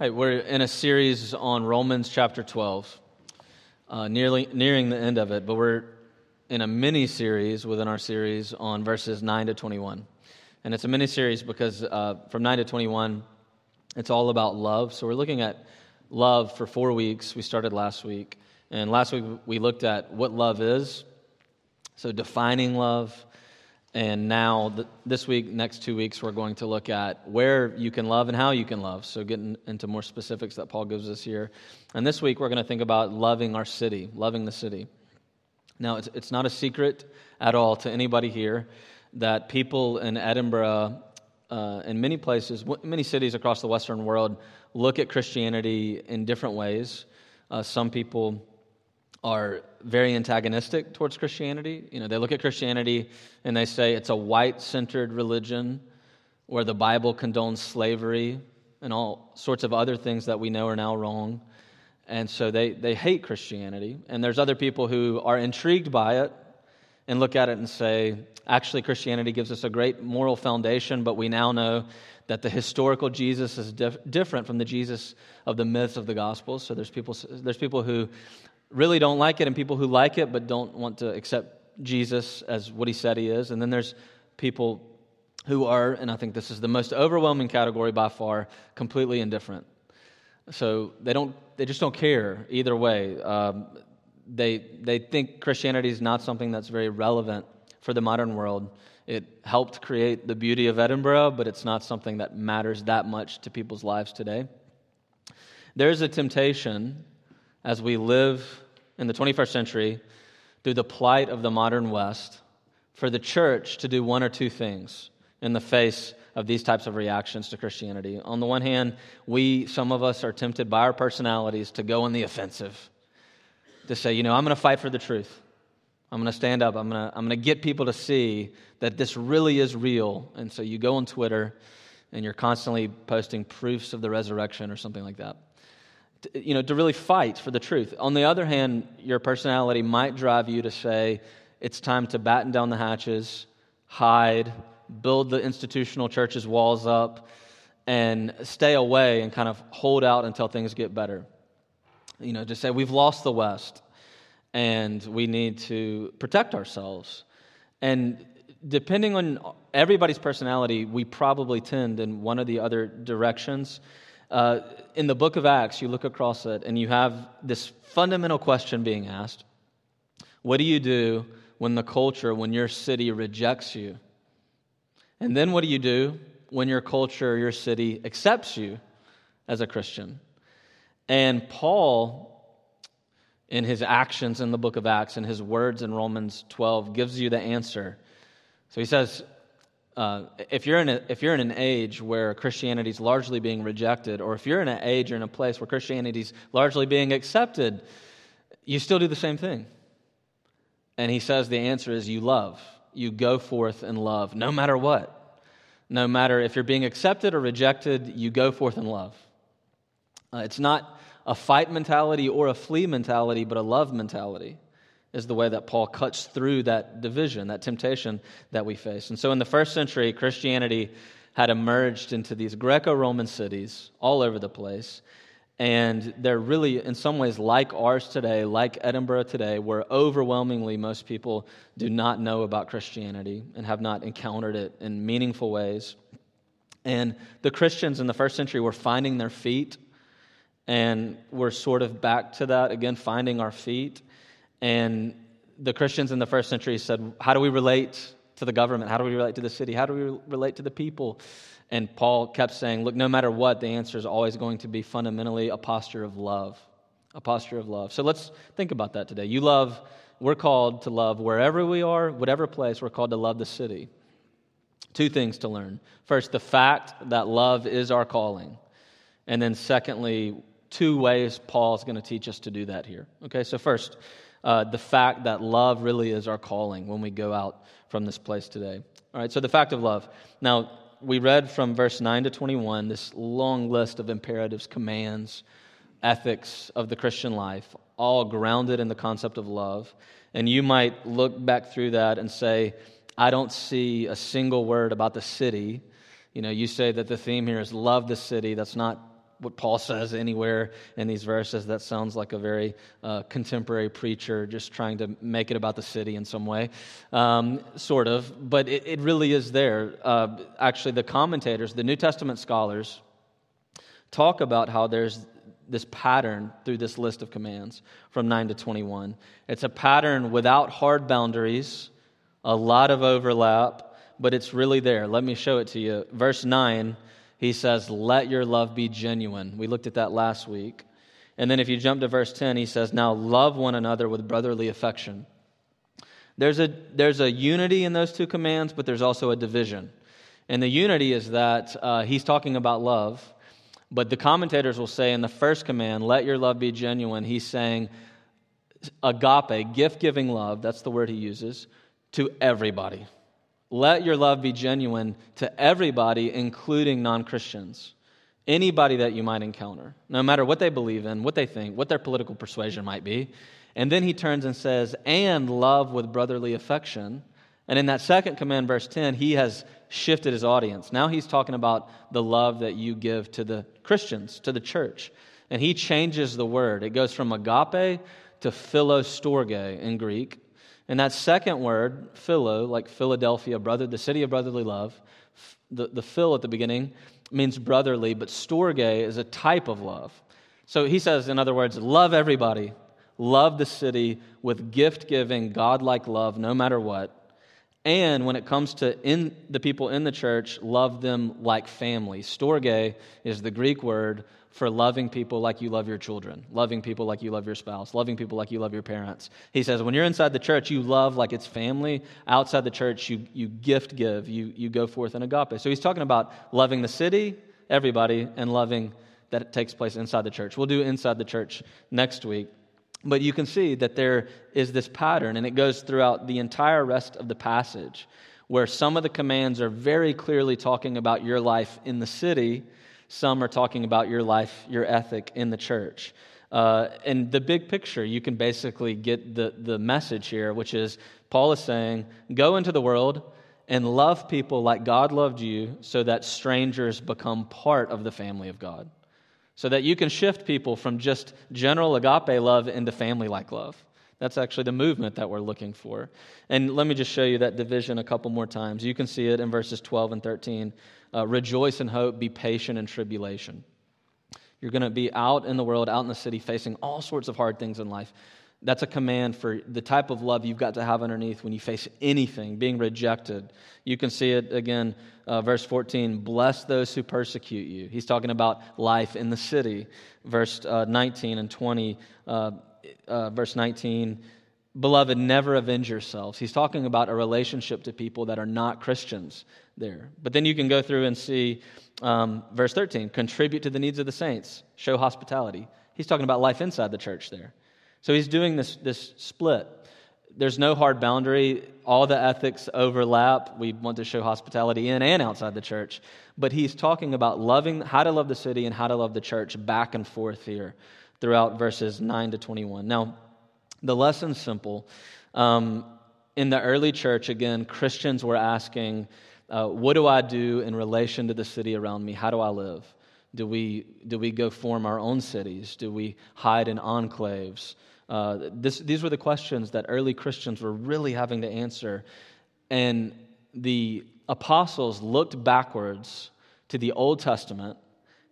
Right, we're in a series on Romans chapter 12, nearing the end of it, but we're in a mini-series within our series on verses 9 to 21. And it's a mini-series because from 9 to 21, it's all about love. So we're looking at love for 4 weeks. We started last week, and last week we looked at what love is, so defining love. And now, this week, next 2 weeks, we're going to look at where you can love and how you can love. So getting into more specifics that Paul gives us here. And this week, we're going to think about loving our city, loving the city. Now, it's not a secret at all to anybody here that people in Edinburgh, in many places, many cities across the Western world, look at Christianity in different ways. Some people are very antagonistic towards Christianity. You know, they look at Christianity and they say it's a white-centered religion where the Bible condones slavery and all sorts of other things that we know are now wrong. And so they hate Christianity. And there's other people who are intrigued by it and look at it and say, actually, Christianity gives us a great moral foundation, but we now know that the historical Jesus is different from the Jesus of the myths of the Gospels. So there's people who really don't like it, and people who like it but don't want to accept Jesus as what he said he is. And then there's people who are, and I think this is the most overwhelming category by far, completely indifferent. So they just don't care either way. They think Christianity is not something that's very relevant for the modern world. It helped create the beauty of Edinburgh, but it's not something that matters that much to people's lives today. There's a temptation, as we live in the 21st century, through the plight of the modern West, for the church to do one or two things in the face of these types of reactions to Christianity. On the one hand, some of us are tempted by our personalities to go on the offensive, to say, you know, I'm going to fight for the truth. I'm going to stand up. I'm going to get people to see that this really is real. And so you go on Twitter, and you're constantly posting proofs of the resurrection or something like that. You know, to really fight for the truth. On the other hand, your personality might drive you to say, it's time to batten down the hatches, hide, build the institutional church's walls up, and stay away and kind of hold out until things get better. You know, to say, we've lost the West, and we need to protect ourselves. And depending on everybody's personality, we probably tend in one or the other directions. In the book of Acts, you look across it, and you have this fundamental question being asked. What do you do when the culture, when your city rejects you? And then what do you do when your culture, your city accepts you as a Christian? And Paul, in his actions in the book of Acts, in his words in Romans 12, gives you the answer. So he says, if you're in an age where Christianity is largely being rejected, or if you're in an age or in a place where Christianity is largely being accepted, you still do the same thing. And he says the answer is you love. You go forth and love, no matter what. No matter if you're being accepted or rejected, you go forth and love. It's not a fight mentality or a flee mentality, but a love mentality is the way that Paul cuts through that division, that temptation that we face. And so in the first century, Christianity had emerged into these Greco-Roman cities all over the place, and they're really, in some ways, like ours today, like Edinburgh today, where overwhelmingly most people do not know about Christianity and have not encountered it in meaningful ways. And the Christians in the first century were finding their feet, and we're sort of back to that, again, finding our feet. And the Christians in the first century said, how do we relate to the government? How do we relate to the city? How do we relate to the people? And Paul kept saying, look, no matter what, the answer is always going to be fundamentally a posture of love, a posture of love. So let's think about that today. You love, we're called to love wherever we are, whatever place, we're called to love the city. Two things to learn. First, the fact that love is our calling. And then secondly, two ways Paul's going to teach us to do that here. Okay, so first, the fact that love really is our calling when we go out from this place today. All right, so the fact of love. Now, we read from verse 9 to 21 this long list of imperatives, commands, ethics of the Christian life, all grounded in the concept of love. And you might look back through that and say, I don't see a single word about the city. You know, you say that the theme here is love the city. That's not what Paul says anywhere in these verses. That sounds like a very contemporary preacher just trying to make it about the city in some way, sort of. But it really is there. Actually, the commentators, the New Testament scholars, talk about how there's this pattern through this list of commands from 9 to 21. It's a pattern without hard boundaries, a lot of overlap, but it's really there. Let me show it to you. Verse 9, he says, "Let your love be genuine." We looked at that last week. And then if you jump to verse 10, he says, "Now love one another with brotherly affection." There's a unity in those two commands, but there's also a division. And the unity is that he's talking about love, but the commentators will say in the first command, "Let your love be genuine," he's saying agape, gift-giving love, that's the word he uses, to everybody. Let your love be genuine to everybody, including non-Christians. Anybody that you might encounter, no matter what they believe in, what they think, what their political persuasion might be. And then he turns and says, "And love with brotherly affection." And in that second command, verse 10, he has shifted his audience. Now he's talking about the love that you give to the Christians, to the church. And he changes the word. It goes from agape to philostorge in Greek. And that second word, philo, like Philadelphia, brother, the city of brotherly love, the phil at the beginning means brotherly, but storge is a type of love. So he says, in other words, love everybody, love the city with gift-giving, God-like love, no matter what. And when it comes to the people in the church, love them like family. Storge is the Greek word for loving people like you love your children, loving people like you love your spouse, loving people like you love your parents. He says, when you're inside the church, you love like it's family. Outside the church, you gift give, you go forth in agape. So he's talking about loving the city, everybody, and loving that takes place inside the church. We'll do inside the church next week. But you can see that there is this pattern, and it goes throughout the entire rest of the passage, where some of the commands are very clearly talking about your life in the city, some are talking about your life, your ethic in the church. And the big picture, you can basically get the message here, which is Paul is saying, go into the world and love people like God loved you so that strangers become part of the family of God. So that you can shift people from just general agape love into family-like love. That's actually the movement that we're looking for. And let me just show you that division a couple more times. You can see it in verses 12 and 13. Rejoice in hope, be patient in tribulation. You're going to be out in the world, out in the city, facing all sorts of hard things in life. That's a command for the type of love you've got to have underneath when you face anything, being rejected. You can see it again, verse 14, bless those who persecute you. He's talking about life in the city. Verse 19 and 20, verse 19, beloved, never avenge yourselves. He's talking about a relationship to people that are not Christians there. But then you can go through and see verse 13, contribute to the needs of the saints, show hospitality. He's talking about life inside the church there. So he's doing this split. There's no hard boundary. All the ethics overlap. We want to show hospitality in and outside the church. But he's talking about loving, how to love the city and how to love the church back and forth here throughout verses 9 to 21. Now, the lesson's simple. In the early church, again, Christians were asking, what do I do in relation to the city around me? How do I live? Do we go form our own cities? Do we hide in enclaves? These were the questions that early Christians were really having to answer. And the apostles looked backwards to the Old Testament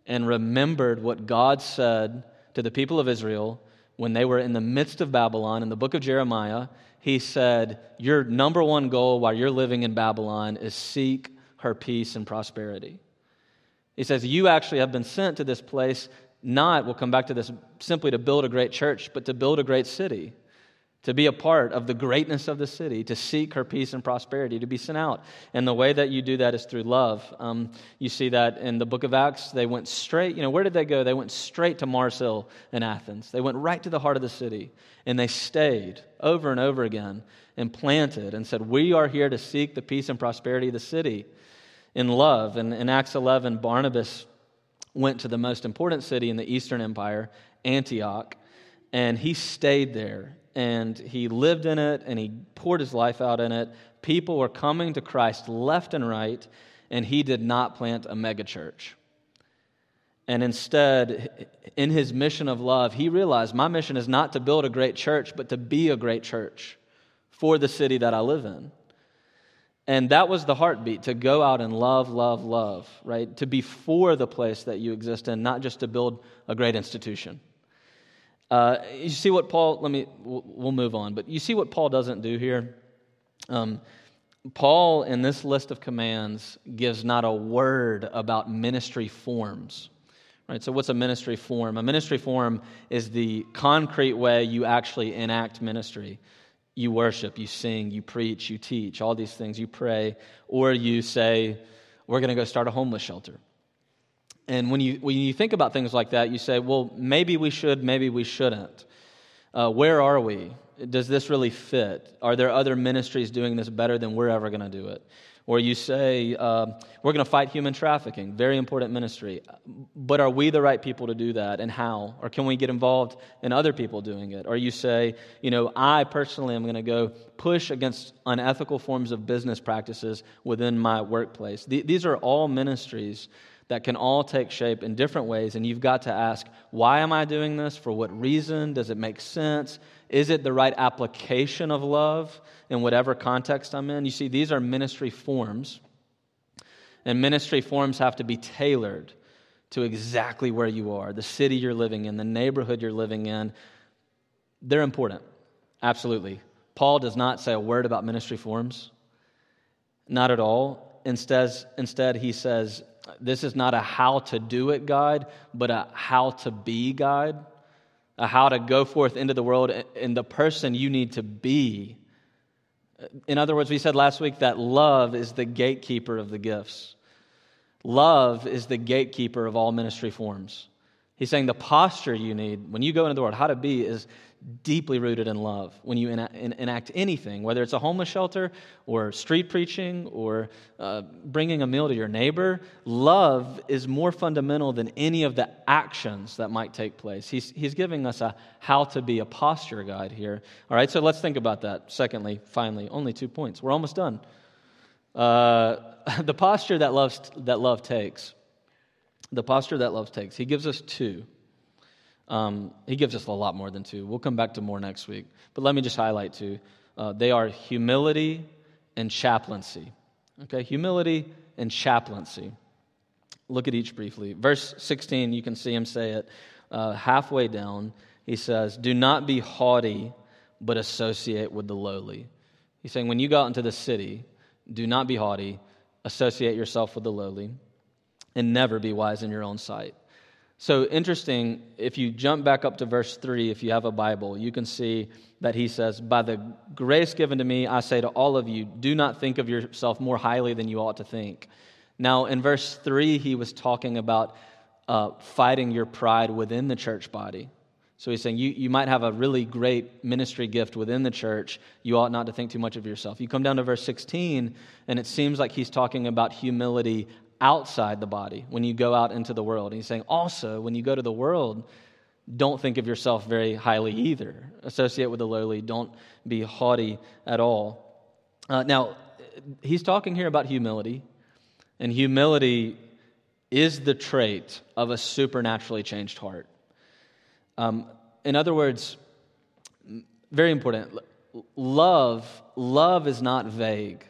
and remembered what God said to the people of Israel when they were in the midst of Babylon. In the book of Jeremiah, he said, your number one goal while you're living in Babylon is seek her peace and prosperity. He says, you actually have been sent to this place, not, we'll come back to this, simply to build a great church, but to build a great city, to be a part of the greatness of the city, to seek her peace and prosperity, to be sent out. And the way that you do that is through love. You see that in the book of Acts, they went straight, where did they go? They went straight to Mars Hill in Athens. They went right to the heart of the city, and they stayed over and over again and planted and said, we are here to seek the peace and prosperity of the city. In love, and in Acts 11, Barnabas went to the most important city in the Eastern Empire, Antioch, and he stayed there, and he lived in it, and he poured his life out in it. People were coming to Christ left and right, and he did not plant a megachurch. And instead, in his mission of love, he realized my mission is not to build a great church, but to be a great church for the city that I live in. And that was the heartbeat, to go out and love, right? To be for the place that you exist in, not just to build a great institution. You see what Paul, we'll move on, but you see what Paul doesn't do here? Paul, in this list of commands, gives not a word about ministry forms. Right, so what's a ministry form? A ministry form is the concrete way you actually enact ministry. You worship, you sing, you preach, you teach, all these things. You pray, or you say, we're going to go start a homeless shelter. And when you think about things like that, you say, well, maybe we should, maybe we shouldn't. Where are we? Does this really fit? Are there other ministries doing this better than we're ever going to do it? Or you say, we're going to fight human trafficking, very important ministry. But are we the right people to do that, and how? Or can we get involved in other people doing it? Or you say, I personally am going to go push against unethical forms of business practices within my workplace. These are all ministries that can all take shape in different ways, and you've got to ask, why am I doing this? For what reason? Does it make sense? Is it the right application of love in whatever context I'm in? You see, these are ministry forms, and ministry forms have to be tailored to exactly where you are, the city you're living in, the neighborhood you're living in. They're important, absolutely. Paul does not say a word about ministry forms, not at all. Instead, he says, this is not a how-to-do-it guide, but a how-to-be guide. How to go forth into the world and the person you need to be. In other words, we said last week that love is the gatekeeper of the gifts. Love is the gatekeeper of all ministry forms. He's saying the posture you need when you go into the world, how to be, is deeply rooted in love. When you enact anything, whether it's a homeless shelter or street preaching or bringing a meal to your neighbor, love is more fundamental than any of the actions that might take place. He's giving us a how to be, a posture guide here. All right, so let's think about that. Secondly, finally, only 2 points. We're almost done. The posture that love takes. The posture that love takes. He gives us two. He gives us a lot more than two. We'll come back to more next week. But let me just highlight two. They are humility and chaplaincy. Okay, humility and chaplaincy. Look at each briefly. Verse 16, you can see him say it halfway down. He says, do not be haughty, but associate with the lowly. He's saying when you go out into the city, do not be haughty, associate yourself with the lowly, and never be wise in your own sight. So interesting, if you jump back up to verse 3, if you have a Bible, you can see that he says, by the grace given to me, I say to all of you, do not think of yourself more highly than you ought to think. Now, in verse 3, he was talking about fighting your pride within the church body. So he's saying you might have a really great ministry gift within the church. You ought not to think too much of yourself. You come down to verse 16, and it seems like he's talking about humility outside the body, when you go out into the world. And he's saying, also, when you go to the world, don't think of yourself very highly either. Associate with the lowly. Don't be haughty at all. Now, he's talking here about humility, and humility is the trait of a supernaturally changed heart. In other words, very important, love is not vague.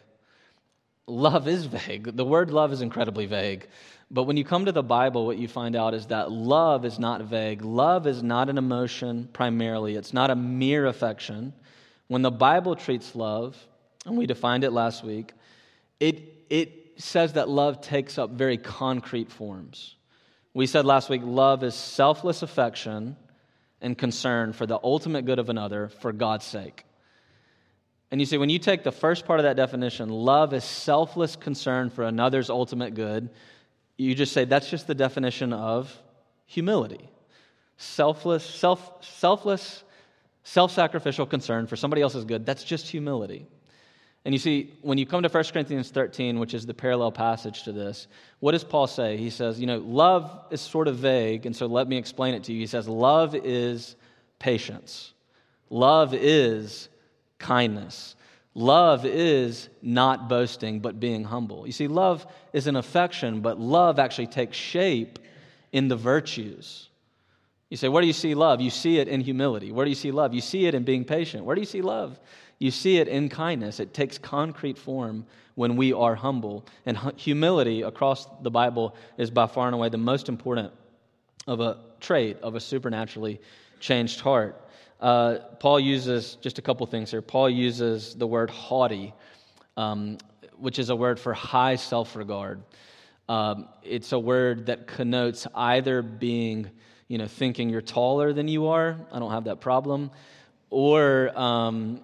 Love is vague. The word love is incredibly vague. But when you come to the Bible, what you find out is that love is not vague. Love is not an emotion primarily. It's not a mere affection. When the Bible treats love, and we defined it last week, it says that love takes up very concrete forms. We said last week, love is selfless affection and concern for the ultimate good of another for God's sake. And you see, when you take the first part of that definition, love is selfless concern for another's ultimate good, you just say that's just the definition of humility. Selfless, self-sacrificial concern for somebody else's good, that's just humility. And you see, when you come to 1 Corinthians 13, which is the parallel passage to this, what does Paul say? He says, love is sort of vague, and so let me explain it to you. He says, love is patience. Love is kindness. Love is not boasting, but being humble. You see, love is an affection, but love actually takes shape in the virtues. You say, where do you see love? You see it in humility. Where do you see love? You see it in being patient. Where do you see love? You see it in kindness. It takes concrete form when we are humble. And humility across the Bible is by far and away the most important of a trait of a supernaturally changed heart. Paul uses just a couple things here. Paul uses the word haughty, which is a word for high self-regard. It's a word that connotes either being, thinking you're taller than you are. I don't have that problem. Or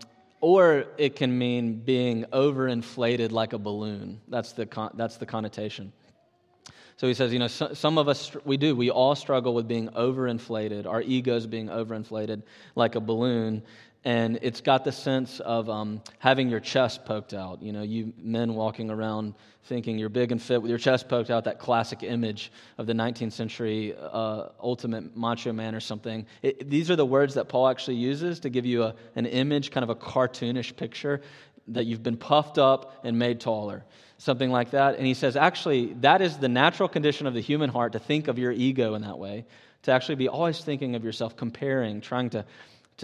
it can mean being overinflated like a balloon. That's the connotation. So he says, some of us, we all struggle with being overinflated, our egos being overinflated like a balloon, and it's got the sense of having your chest poked out. You men walking around thinking you're big and fit with your chest poked out, that classic image of the 19th century ultimate macho man or something. These are the words that Paul actually uses to give you an image, kind of a cartoonish picture, that you've been puffed up and made taller, something like that. And he says, actually, that is the natural condition of the human heart, to think of your ego in that way, to actually be always thinking of yourself, comparing, trying to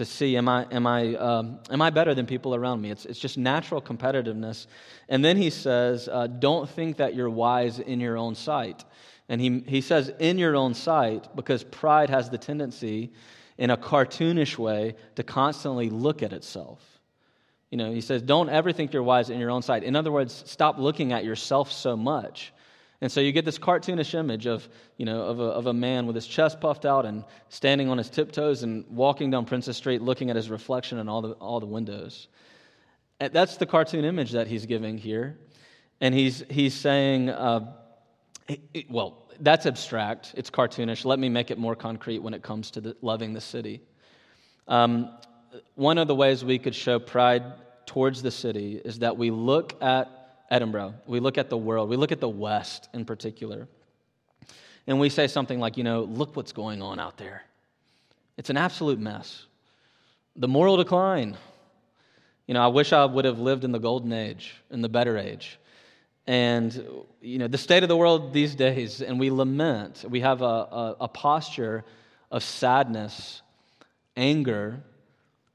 see, am I better than people around me? It's just natural competitiveness. And then he says, don't think that you're wise in your own sight. And he says in your own sight because pride has the tendency, in a cartoonish way, to constantly look at itself. He says, don't ever think you're wise in your own sight. In other words, stop looking at yourself so much. And so you get this cartoonish image of a man with his chest puffed out and standing on his tiptoes and walking down Princess Street, looking at his reflection in all the windows. And that's the cartoon image that he's giving here. And he's saying, that's abstract. It's cartoonish. Let me make it more concrete when it comes to loving the city. One of the ways we could show pride towards the city is that we look at Edinburgh, we look at the world, we look at the West in particular, and we say something like, look what's going on out there. It's an absolute mess. The moral decline. I wish I would have lived in the golden age, in the better age. And, the state of the world these days, and we lament. We have a posture of sadness, anger,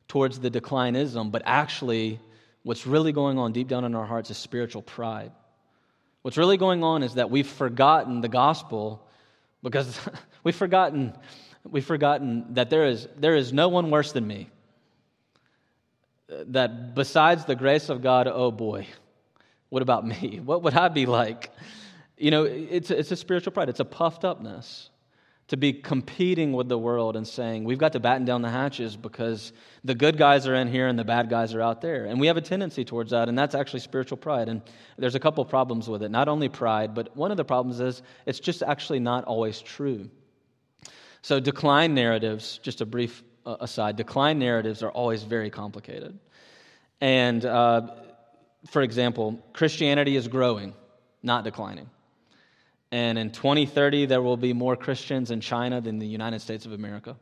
towards the declinism, but actually what's really going on deep down in our hearts is spiritual pride. What's really going on is that we've forgotten the gospel because we've forgotten that there is no one worse than me. That besides the grace of God, oh boy, what about me? What would I be like? It's a spiritual pride. It's a puffed upness. To be competing with the world and saying, we've got to batten down the hatches because the good guys are in here and the bad guys are out there. And we have a tendency towards that, and that's actually spiritual pride. And there's a couple problems with it, not only pride, but one of the problems is it's just actually not always true. So decline narratives, just a brief aside, decline narratives are always very complicated. And for example, Christianity is growing, not declining. And in 2030, there will be more Christians in China than the United States of America.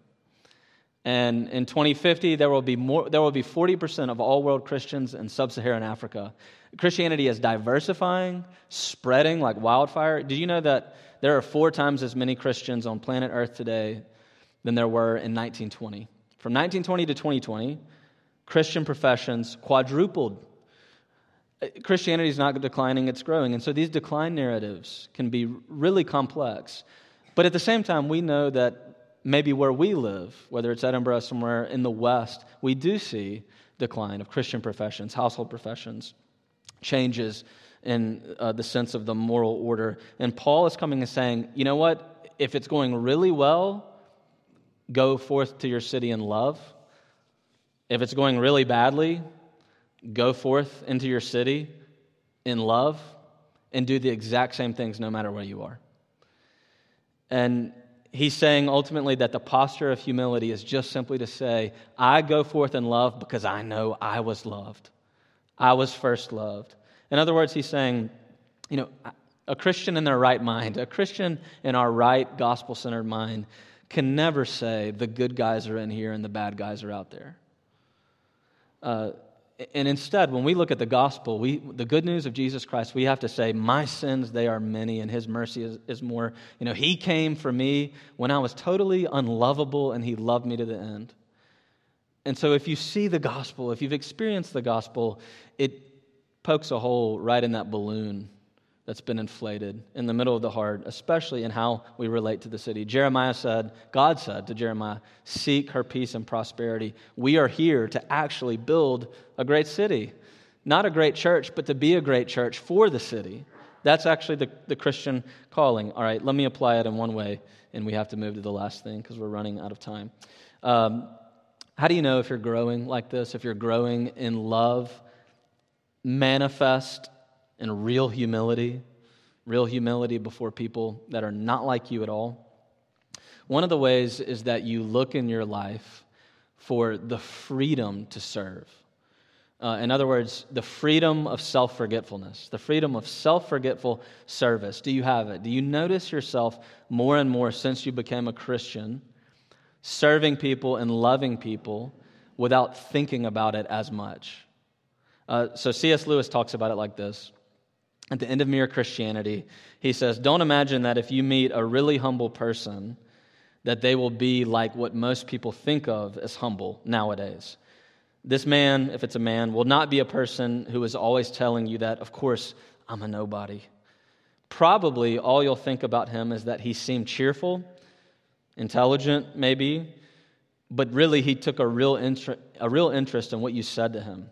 And in 2050, there will be 40% of all world Christians in sub-Saharan Africa. Christianity is diversifying, spreading like wildfire. Did you know that there are 4 times as many Christians on planet Earth today than there were in 1920? From 1920 to 2020, Christian professions quadrupled. Christianity is not declining, it's growing. And so these decline narratives can be really complex. But at the same time, we know that maybe where we live, whether it's Edinburgh, somewhere in the West, we do see decline of Christian professions, household professions, changes in the sense of the moral order. And Paul is coming and saying, you know what? If it's going really well, go forth to your city in love. If it's going really badly, go forth into your city in love and do the exact same things no matter where you are. And he's saying ultimately that the posture of humility is just simply to say, I go forth in love because I know I was loved. I was first loved. In other words, he's saying, a Christian in their right mind, a Christian in our right gospel-centered mind can never say the good guys are in here and the bad guys are out there. And instead, when we look at the gospel, the good news of Jesus Christ, we have to say, my sins, they are many, and his mercy is more. You know, he came for me when I was totally unlovable, and he loved me to the end. And so if you see the gospel, if you've experienced the gospel, it pokes a hole right in that balloon that's been inflated in the middle of the heart, especially in how we relate to the city. God said to Jeremiah, seek her peace and prosperity. We are here to actually build a great city, not a great church, but to be a great church for the city. That's actually the Christian calling. All right, let me apply it in one way, and we have to move to the last thing because we're running out of time. How do you know if you're growing like this, if you're growing in love, manifest and real humility before people that are not like you at all? One of the ways is that you look in your life for the freedom to serve. In other words, the freedom of self-forgetfulness, the freedom of self-forgetful service. Do you have it? Do you notice yourself more and more since you became a Christian, serving people and loving people without thinking about it as much? So C.S. Lewis talks about it like this. At the end of Mere Christianity, he says, don't imagine that if you meet a really humble person that they will be like what most people think of as humble nowadays. This man, if it's a man, will not be a person who is always telling you that, of course, I'm a nobody. Probably all you'll think about him is that he seemed cheerful, intelligent maybe, but really he took a real interest in what you said to him.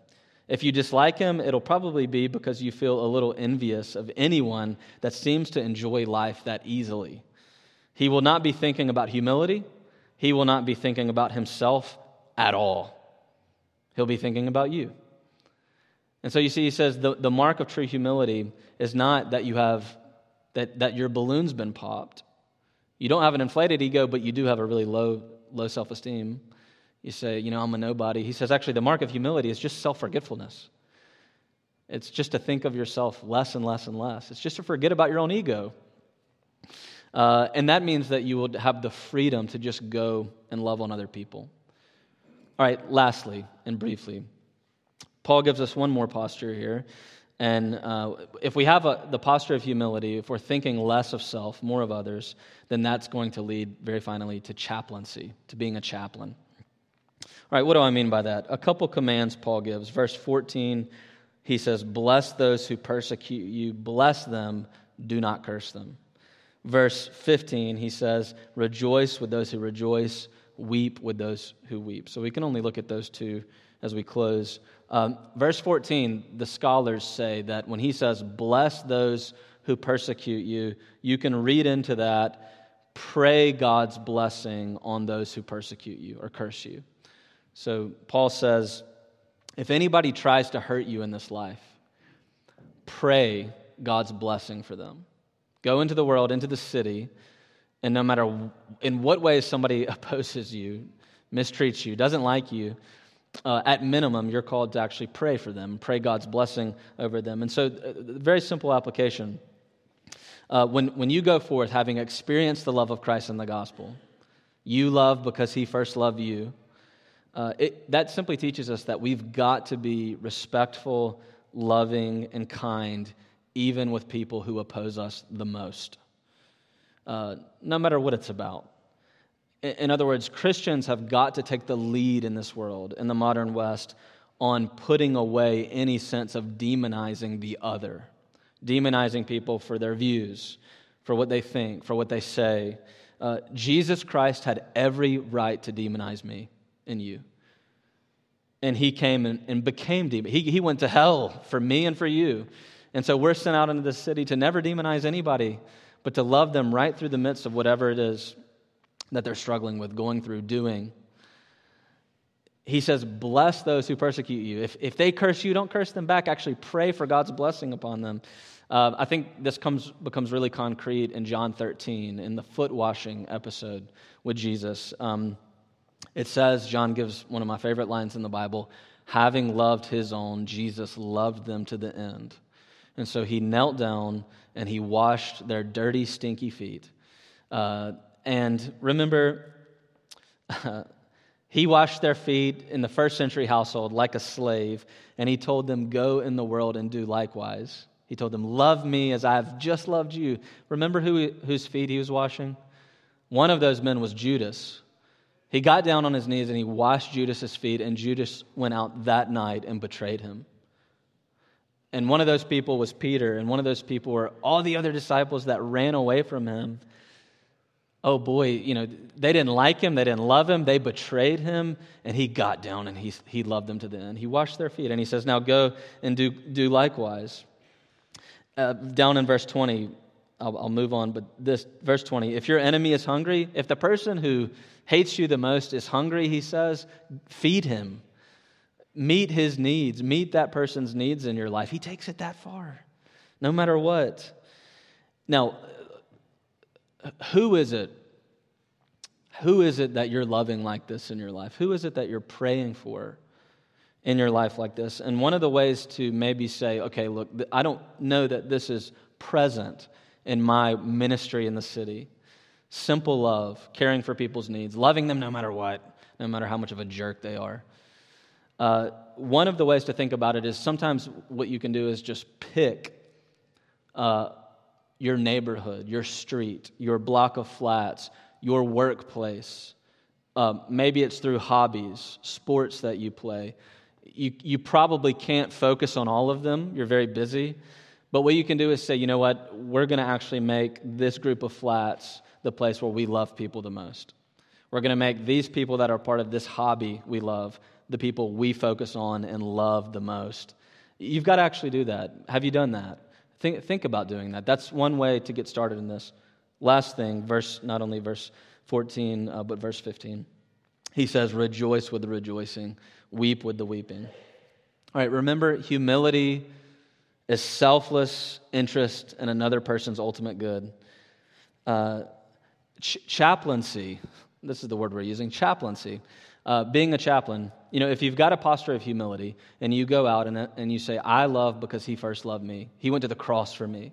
If you dislike him, it'll probably be because you feel a little envious of anyone that seems to enjoy life that easily. He will not be thinking about humility. He will not be thinking about himself at all. He'll be thinking about you. And so you see, he says the mark of true humility is not that you have that your balloon's been popped. You don't have an inflated ego, but you do have a really low self-esteem. You say, I'm a nobody. He says, actually, the mark of humility is just self-forgetfulness. It's just to think of yourself less and less and less. It's just to forget about your own ego. And that means that you will have the freedom to just go and love on other people. All right, lastly and briefly, Paul gives us one more posture here. And if we have the posture of humility, if we're thinking less of self, more of others, then that's going to lead, very finally, to chaplaincy, to being a chaplain. All right, what do I mean by that? A couple commands Paul gives. Verse 14, he says, bless those who persecute you. Bless them. Do not curse them. Verse 15, he says, rejoice with those who rejoice. Weep with those who weep. So we can only look at those two as we close. Verse 14, the scholars say that when he says, bless those who persecute you, you can read into that, pray God's blessing on those who persecute you or curse you. So Paul says, if anybody tries to hurt you in this life, pray God's blessing for them. Go into the world, into the city, and no matter in what way somebody opposes you, mistreats you, doesn't like you, at minimum, you're called to actually pray for them, pray God's blessing over them. And so very simple application. When you go forth having experienced the love of Christ in the gospel, you love because he first loved you. That simply teaches us that we've got to be respectful, loving, and kind, even with people who oppose us the most, no matter what it's about. In other words, Christians have got to take the lead in this world, in the modern West, on putting away any sense of demonizing the other, demonizing people for their views, for what they think, for what they say. Jesus Christ had every right to demonize me. In you. And he came and became demon. He went to hell for me and for you. And so we're sent out into the city to never demonize anybody, but to love them right through the midst of whatever it is that they're struggling with, going through, doing. He says, bless those who persecute you. If they curse you, don't curse them back. Actually, pray for God's blessing upon them. I think this becomes really concrete in John 13, in the foot washing episode with Jesus. It says, John gives one of my favorite lines in the Bible, having loved his own, Jesus loved them to the end. And so he knelt down and he washed their dirty, stinky feet. And remember, He washed their feet in the first century household like a slave, and he told them, go in the world and do likewise. He told them, love me as I have just loved you. Remember whose feet he was washing? One of those men was Judas. He got down on his knees and he washed Judas's feet, and Judas went out that night and betrayed him. And one of those people was Peter, and one of those people were all the other disciples that ran away from him. Oh boy, they didn't like him, they didn't love him, they betrayed him, and he got down and he loved them to the end. He washed their feet, and he says, now go and do likewise. Down in verse 20, I'll move on, but this, verse 20, if your enemy is hungry, if the person who hates you the most is hungry, he says, feed him, meet his needs, meet that person's needs in your life. He takes it that far, no matter what. Now, Who is it that you're loving like this in your life? Who is it that you're praying for in your life like this? And one of the ways to maybe say, okay, look, I don't know that this is present in my ministry in the city. Simple love, caring for people's needs, loving them no matter what, no matter how much of a jerk they are. One of the ways to think about it is sometimes what you can do is just pick your neighborhood, your street, your block of flats, your workplace. Maybe it's through hobbies, sports that you play. You probably can't focus on all of them. You're very busy. But what you can do is say, you know what, we're going to actually make this group of flats the place where we love people the most. We're going to make these people that are part of this hobby we love the people we focus on and love the most. You've got to actually do that. Have you done that? Think about doing that. That's one way to get started in this. Last thing, not only verse 14, but verse 15. He says, rejoice with the rejoicing, weep with the weeping. All right, remember, humility is selfless interest in another person's ultimate good. Chaplaincy, this is the word we're using, chaplaincy. Being a chaplain, if you've got a posture of humility and you go out and you say, I love because he first loved me, he went to the cross for me,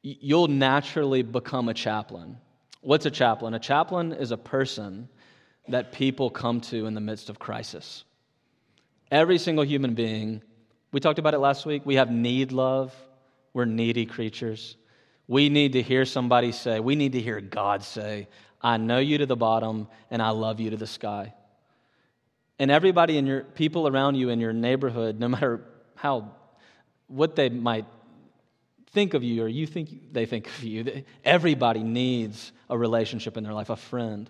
you'll naturally become a chaplain. What's a chaplain? A chaplain is a person that people come to in the midst of crisis. Every single human being, we talked about it last week, we have need love, we're needy creatures. We need to hear somebody say, we need to hear God say, I know you to the bottom, and I love you to the sky. And everybody people around you in your neighborhood, no matter what they might think of you, or you think they think of you, everybody needs a relationship in their life, a friend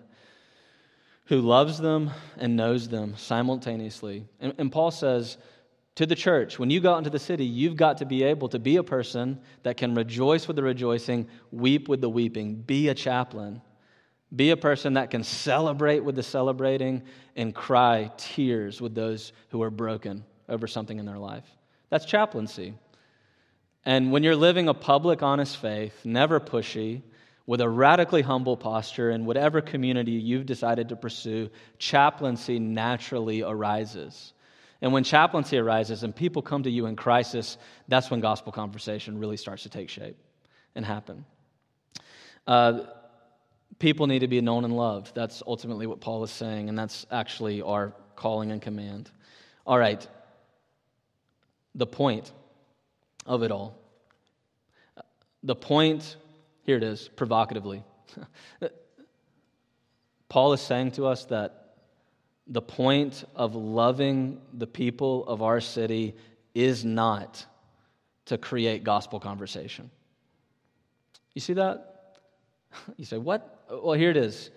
who loves them and knows them simultaneously. And Paul says to the church, when you go out into the city, you've got to be able to be a person that can rejoice with the rejoicing, weep with the weeping, be a chaplain. Be a person that can celebrate with the celebrating and cry tears with those who are broken over something in their life. That's chaplaincy. And when you're living a public, honest faith, never pushy, with a radically humble posture in whatever community you've decided to pursue, chaplaincy naturally arises. And when chaplaincy arises and people come to you in crisis, that's when gospel conversation really starts to take shape and happen. People need to be known and loved. That's ultimately what Paul is saying, and that's actually our calling and command. All right, the point of it all. The point, here it is, provocatively. Paul is saying to us that the point of loving the people of our city is not to create gospel conversation. You see that? You say, what? Well, here it is.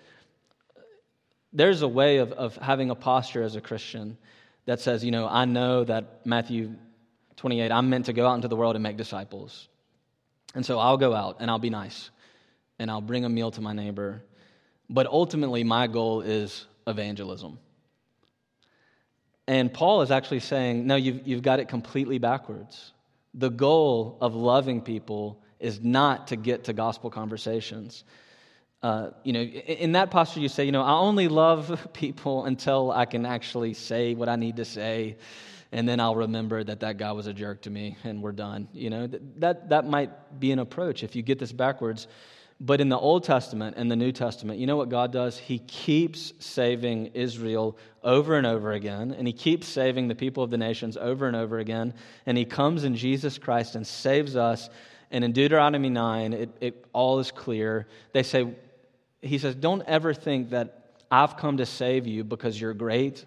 There's a way of having a posture as a Christian that says, I know that Matthew 28, I'm meant to go out into the world and make disciples. And so I'll go out and I'll be nice and I'll bring a meal to my neighbor. But ultimately, my goal is evangelism. And Paul is actually saying, no, you've got it completely backwards. The goal of loving people is not to get to gospel conversations. In that posture, you say, I only love people until I can actually say what I need to say, and then I'll remember that guy was a jerk to me, and we're done. That might be an approach if you get this backwards. But in the Old Testament and the New Testament, you know what God does? He keeps saving Israel over and over again, and He keeps saving the people of the nations over and over again, and He comes in Jesus Christ and saves us. And in Deuteronomy 9, it all is clear. He says, don't ever think that I've come to save you because you're great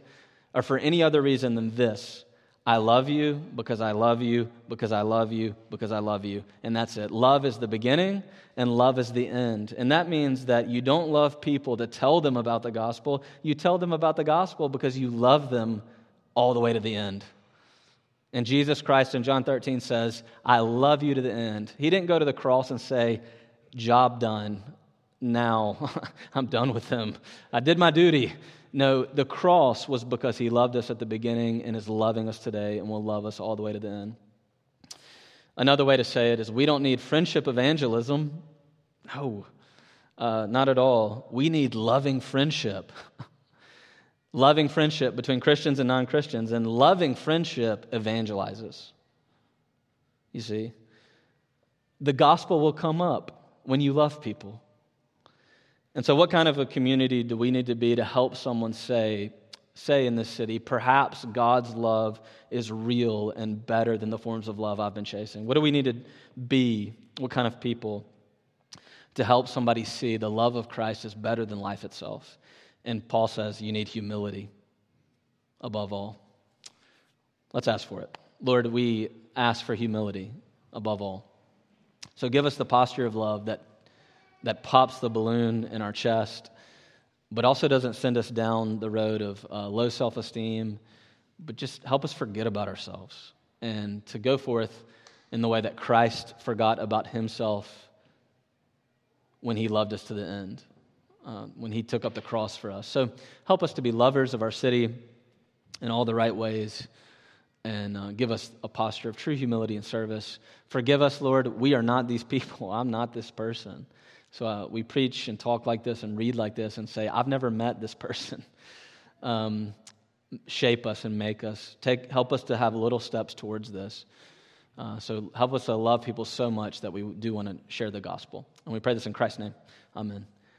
or for any other reason than this. I love you because I love you because I love you because I love you. And that's it. Love is the beginning and love is the end. And that means that you don't love people to tell them about the gospel. You tell them about the gospel because you love them all the way to the end. And Jesus Christ in John 13 says, I love you to the end. He didn't go to the cross and say, job done. Now I'm done with him. I did my duty. No, the cross was because He loved us at the beginning and is loving us today and will love us all the way to the end. Another way to say it is we don't need friendship evangelism. No, not at all. We need loving friendship. Loving friendship between Christians and non-Christians, and loving friendship evangelizes. You see, the gospel will come up when you love people. And so what kind of a community do we need to be to help someone say in this city, perhaps God's love is real and better than the forms of love I've been chasing? What do we need to be, what kind of people, to help somebody see the love of Christ is better than life itself? And Paul says you need humility above all. Let's ask for it. Lord, we ask for humility above all. So give us the posture of love that pops the balloon in our chest, but also doesn't send us down the road of low self-esteem, but just help us forget about ourselves and to go forth in the way that Christ forgot about Himself when He loved us to the end, when He took up the cross for us. So help us to be lovers of our city in all the right ways, and give us a posture of true humility and service. Forgive us, Lord. We are not these people. I'm not this person. So we preach and talk like this and read like this and say, I've never met this person. Shape us and make us. Help us to have little steps towards this. So help us to love people so much that we do want to share the gospel. And we pray this in Christ's name. Amen.